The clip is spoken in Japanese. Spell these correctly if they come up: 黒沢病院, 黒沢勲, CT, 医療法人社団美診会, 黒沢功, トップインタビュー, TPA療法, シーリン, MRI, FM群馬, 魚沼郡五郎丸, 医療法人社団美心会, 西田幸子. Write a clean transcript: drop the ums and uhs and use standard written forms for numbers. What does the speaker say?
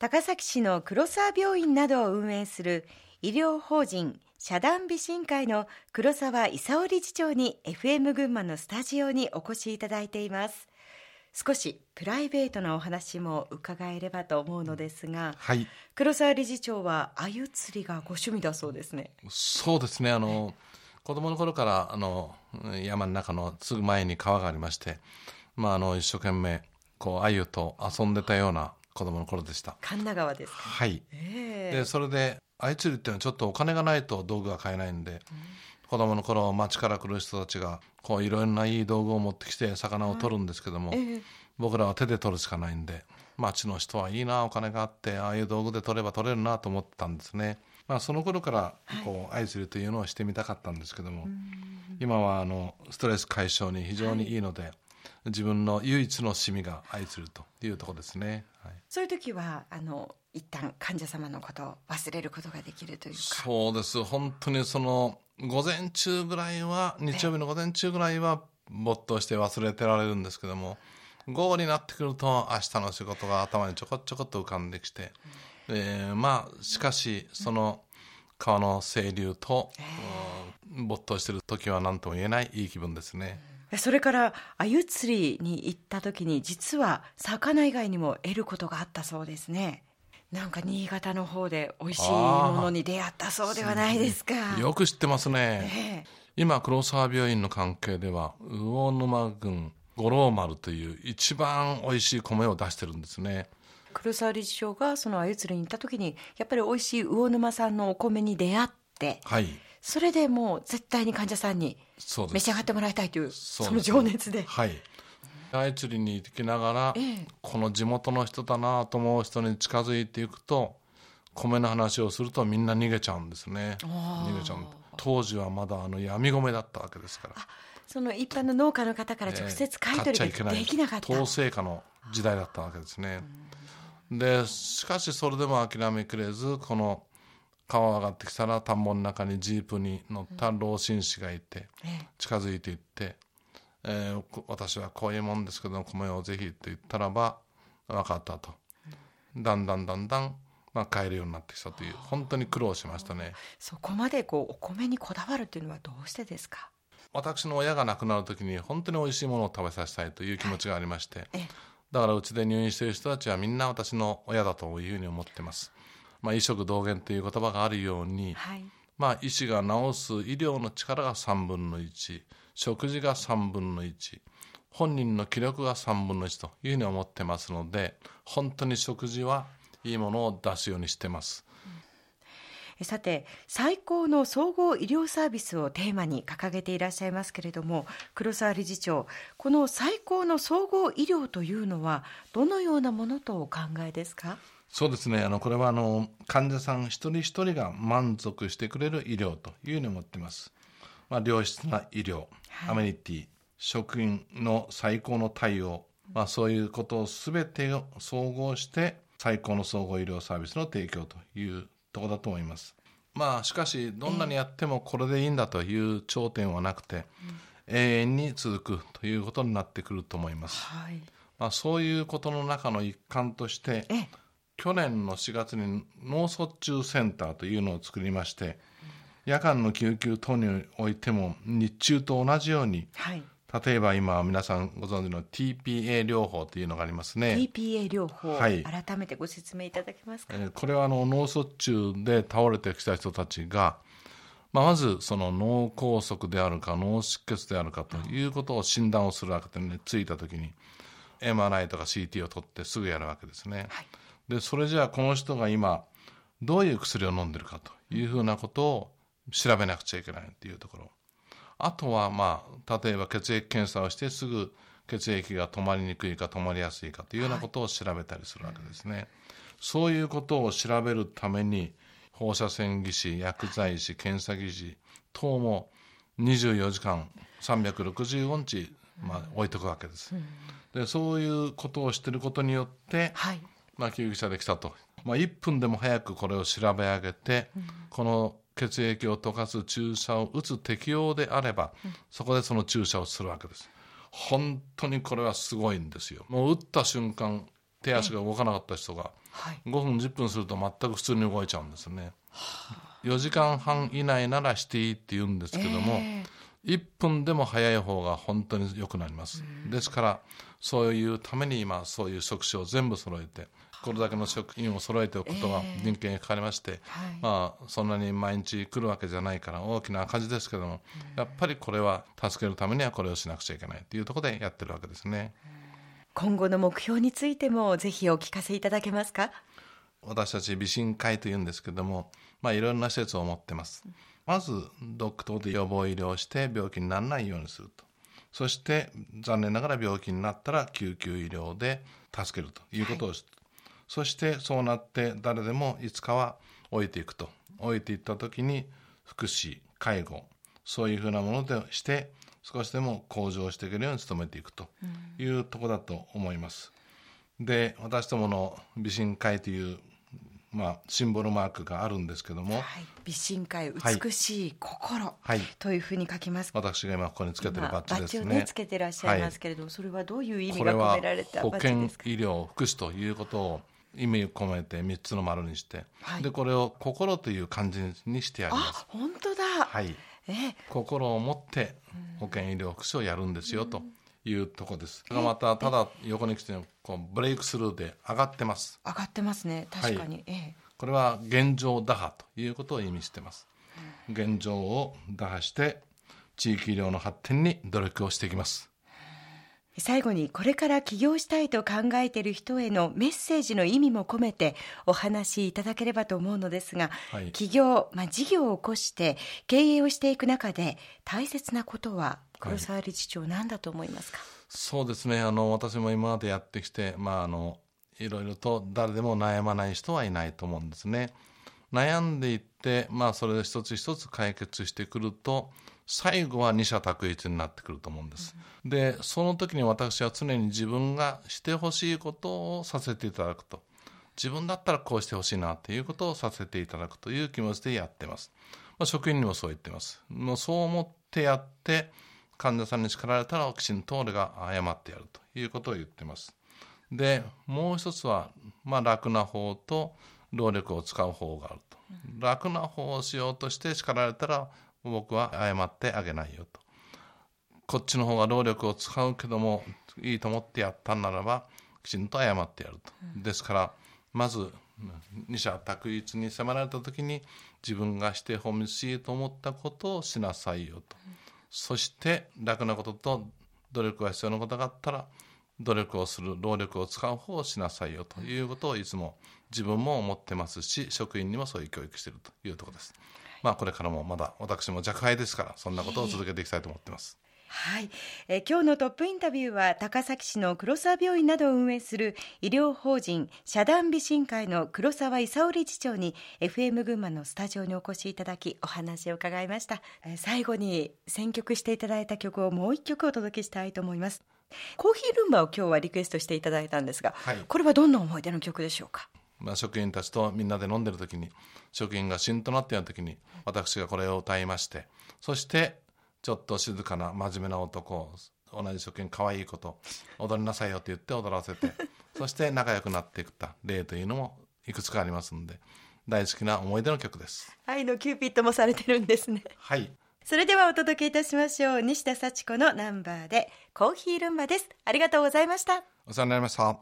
高崎市の黒沢病院などを運営する医療法人社団美診会の黒沢勲理事長に FM 群馬のスタジオにお越しいただいています。少しプライベートなお話も伺えればと思うのですが、はい、黒沢理事長は鮎釣りがご趣味だそうですね。そうですね、子供の頃から山の中のすぐ前に川がありまして、一生懸命こう鮎と遊んでたような子供の頃でした。神奈川ですか、ね、はい、でそれで鮎釣りっていうのはちょっとお金がないと道具が買えないんで、子供の頃町から来る人たちがこういろんないい道具を持ってきて魚を取るんですけども、僕らは手で取るしかないんで、町の人はいいな、お金があってああいう道具で取れば取れるなと思ってたんですね。その頃からこう鮎釣りというのをしてみたかったんですけども、今はストレス解消に非常にいいので、自分の唯一の趣味が鮎釣りというところですね、はい、そういう時は一旦患者様のことを忘れることができるというか。そうです。本当に午前中ぐらいは、日曜日の午前中ぐらいは没頭して忘れてられるんですけども、午後になってくると明日の仕事が頭にちょこちょこっと浮かんできて、しかし川の清流と、没頭している時は何とも言えないいい気分ですね。それから鮎釣りに行った時に実は魚以外にも得ることがあったそうですね。なんか新潟の方で美味しいものに出会ったそうではないですか。よく知ってますね、今黒沢病院の関係では魚沼郡五郎丸という一番美味しい米を出してるんですね。黒沢理事長が鮎釣りに行った時にやっぱり美味しい魚沼さんのお米に出会って、はい、それでもう絶対に患者さんに召し上がってもらいたいというその情熱で、はい、鮎釣りに行きながら、この地元の人だなと思う人に近づいていくと、米の話をするとみんな逃げちゃうんですね。逃げちゃう。当時はまだ闇米だったわけですから、一般の農家の方から直接買い取りができなかった、統制下の時代だったわけですね。でしかしそれでも諦めきれず、この川上がってきたら田んぼの中にジープに乗った老紳士がいて、近づいていって私はこういうもんですけど米をぜひと言ったらば、分かったと、だんだん、買えるようになってきたという。本当に苦労しましたね。そこまでお米にこだわるというのはどうしてですか。私の親が亡くなるときに本当においしいものを食べさせたいという気持ちがありまして、だからうちで入院している人たちはみんな私の親だというふうに思っています。医食同源という言葉があるように、医師が治す医療の力が3分の1、食事が3分の1、本人の気力が3分の1というふうに思ってますので、本当に食事はいいものを出すようにしてます、さて、最高の総合医療サービスをテーマに掲げていらっしゃいますけれども、黒沢理事長、この最高の総合医療というのはどのようなものとお考えですか。そうですね、これは患者さん一人一人が満足してくれる医療というふうに思ってます。良質な医療、アメニティ、職員の最高の対応、そういうことを全てを総合して最高の総合医療サービスの提供というところだと思います。しかしどんなにやってもこれでいいんだという頂点はなくて、永遠に続くということになってくると思います。はい、そういうことの中の一環として、去年の4月に脳卒中センターというのを作りまして、夜間の救急等においても日中と同じように、例えば今皆さんご存知の TPA 療法というのがありますね。 TPA 療法、改めてご説明いただけますか。これは脳卒中で倒れてきた人たちが、まず脳梗塞であるか脳出血であるかということを診断をするわけで、ついた時に MRI とか CT を取ってすぐやるわけですね、でそれじゃあこの人が今どういう薬を飲んでるかというふうなことを調べなくちゃいけないというところ。あとは例えば血液検査をしてすぐ血液が止まりにくいか止まりやすいかというようなことを調べたりするわけですね、そういうことを調べるために放射線技師、薬剤師、検査技師等も24時間365日、置いておくわけです、でそういうことをしていることによって、救急車で来たと、1分でも早くこれを調べ上げて、この血液を溶かす注射を打つ適用であれば、そこでその注射をするわけです。本当にこれはすごいんですよ。もう打った瞬間手足が動かなかった人が5分10分すると全く普通に動いちゃうんですね。4時間半以内ならしていいって言うんですけども、1分でも早い方が本当に良くなります。ですからそういうために今そういう職種を全部揃えてこれだけの職員を揃えておくことが人件にかかりまして、まあ、そんなに毎日来るわけじゃないから大きな赤字ですけども、やっぱりこれは助けるためにはこれをしなくちゃいけないというところでやってるわけですね。今後の目標についてもぜひお聞かせいただけますか。私たち美心会というんですけども、いろんな施設を持ってます。まずドクターで予防医療して病気にならないようにすると、そして残念ながら病気になったら救急医療で助けるということをして、そしてそうなって誰でもいつかは老いていくと、老いていった時に福祉、介護、そういうふうなものでして少しでも向上していけるように努めていくというところだと思います。で、私どもの美心会という、シンボルマークがあるんですけども、美心会、美しい心というふうに書きます。私が今ここにつけているバッジですね。バッジをつけてらっしゃいますけれども、それはどういう意味が込められたバッジですか。これは保健、医療、福祉ということを意味を込めて3つの丸にして、でこれを心という漢字にしてあります。本当だ、心を持って保健医療福祉をやるんですよというところです。またただ横に来てこうブレイクスルーで上がってます。上がってますね、確かに、これは現状打破ということを意味しています。現状を打破して地域医療の発展に努力をしていきます。最後にこれから起業したいと考えている人へのメッセージの意味も込めてお話しいただければと思うのですが、起業、事業を起こして経営をしていく中で大切なことは黒沢理事長、何だと思いますか。そうですね、私も今までやってきて、いろいろと誰でも悩まない人はいないと思うんですね。悩んでいって、それで一つ一つ解決してくると最後は二者択一になってくると思うんです。で、その時に私は常に自分がしてほしいことをさせていただくと、自分だったらこうしてほしいなということをさせていただくという気持ちでやってます。職員にもそう言ってます。もうそう思ってやって、患者さんに叱られたらきちんと俺が謝ってやるということを言ってます。で、もう一つは、楽な方と労力を使う方があると、楽な方をしようとして叱られたら僕は謝ってあげないよと、こっちの方が労力を使うけどもいいと思ってやったならばきちんと謝ってやると、ですからまず二者択一に迫られた時に自分がしてほしいと思ったことをしなさいよと、そして楽なことと努力が必要なことがあったら努力をする、労力を使う方をしなさいよということをいつも自分も思ってますし、職員にもそういう教育しているというところです。これからもまだ私も若輩ですから、そんなことを続けていきたいと思っています。今日のトップインタビューは高崎市の黒沢病院などを運営する医療法人社団美心会の黒沢功理事長に FM 群馬のスタジオにお越しいただきお話を伺いました。最後に選曲していただいた曲をもう一曲お届けしたいと思います。コーヒールンバを今日はリクエストしていただいたんですが、これはどんな思い出の曲でしょうか。職員たちとみんなで飲んでる時に、職員がしんとなっている時に私がこれを歌いまして、そしてちょっと静かな真面目な男、同じ職員かわいい子と踊りなさいよと言って踊らせてそして仲良くなっていった例というのもいくつかありますので、大好きな思い出の曲です。愛のキューピッドもされてるんですね。それではお届けいたしましょう。西田幸子のナンバーでコーヒールンバです。ありがとうございました。お世話になりました。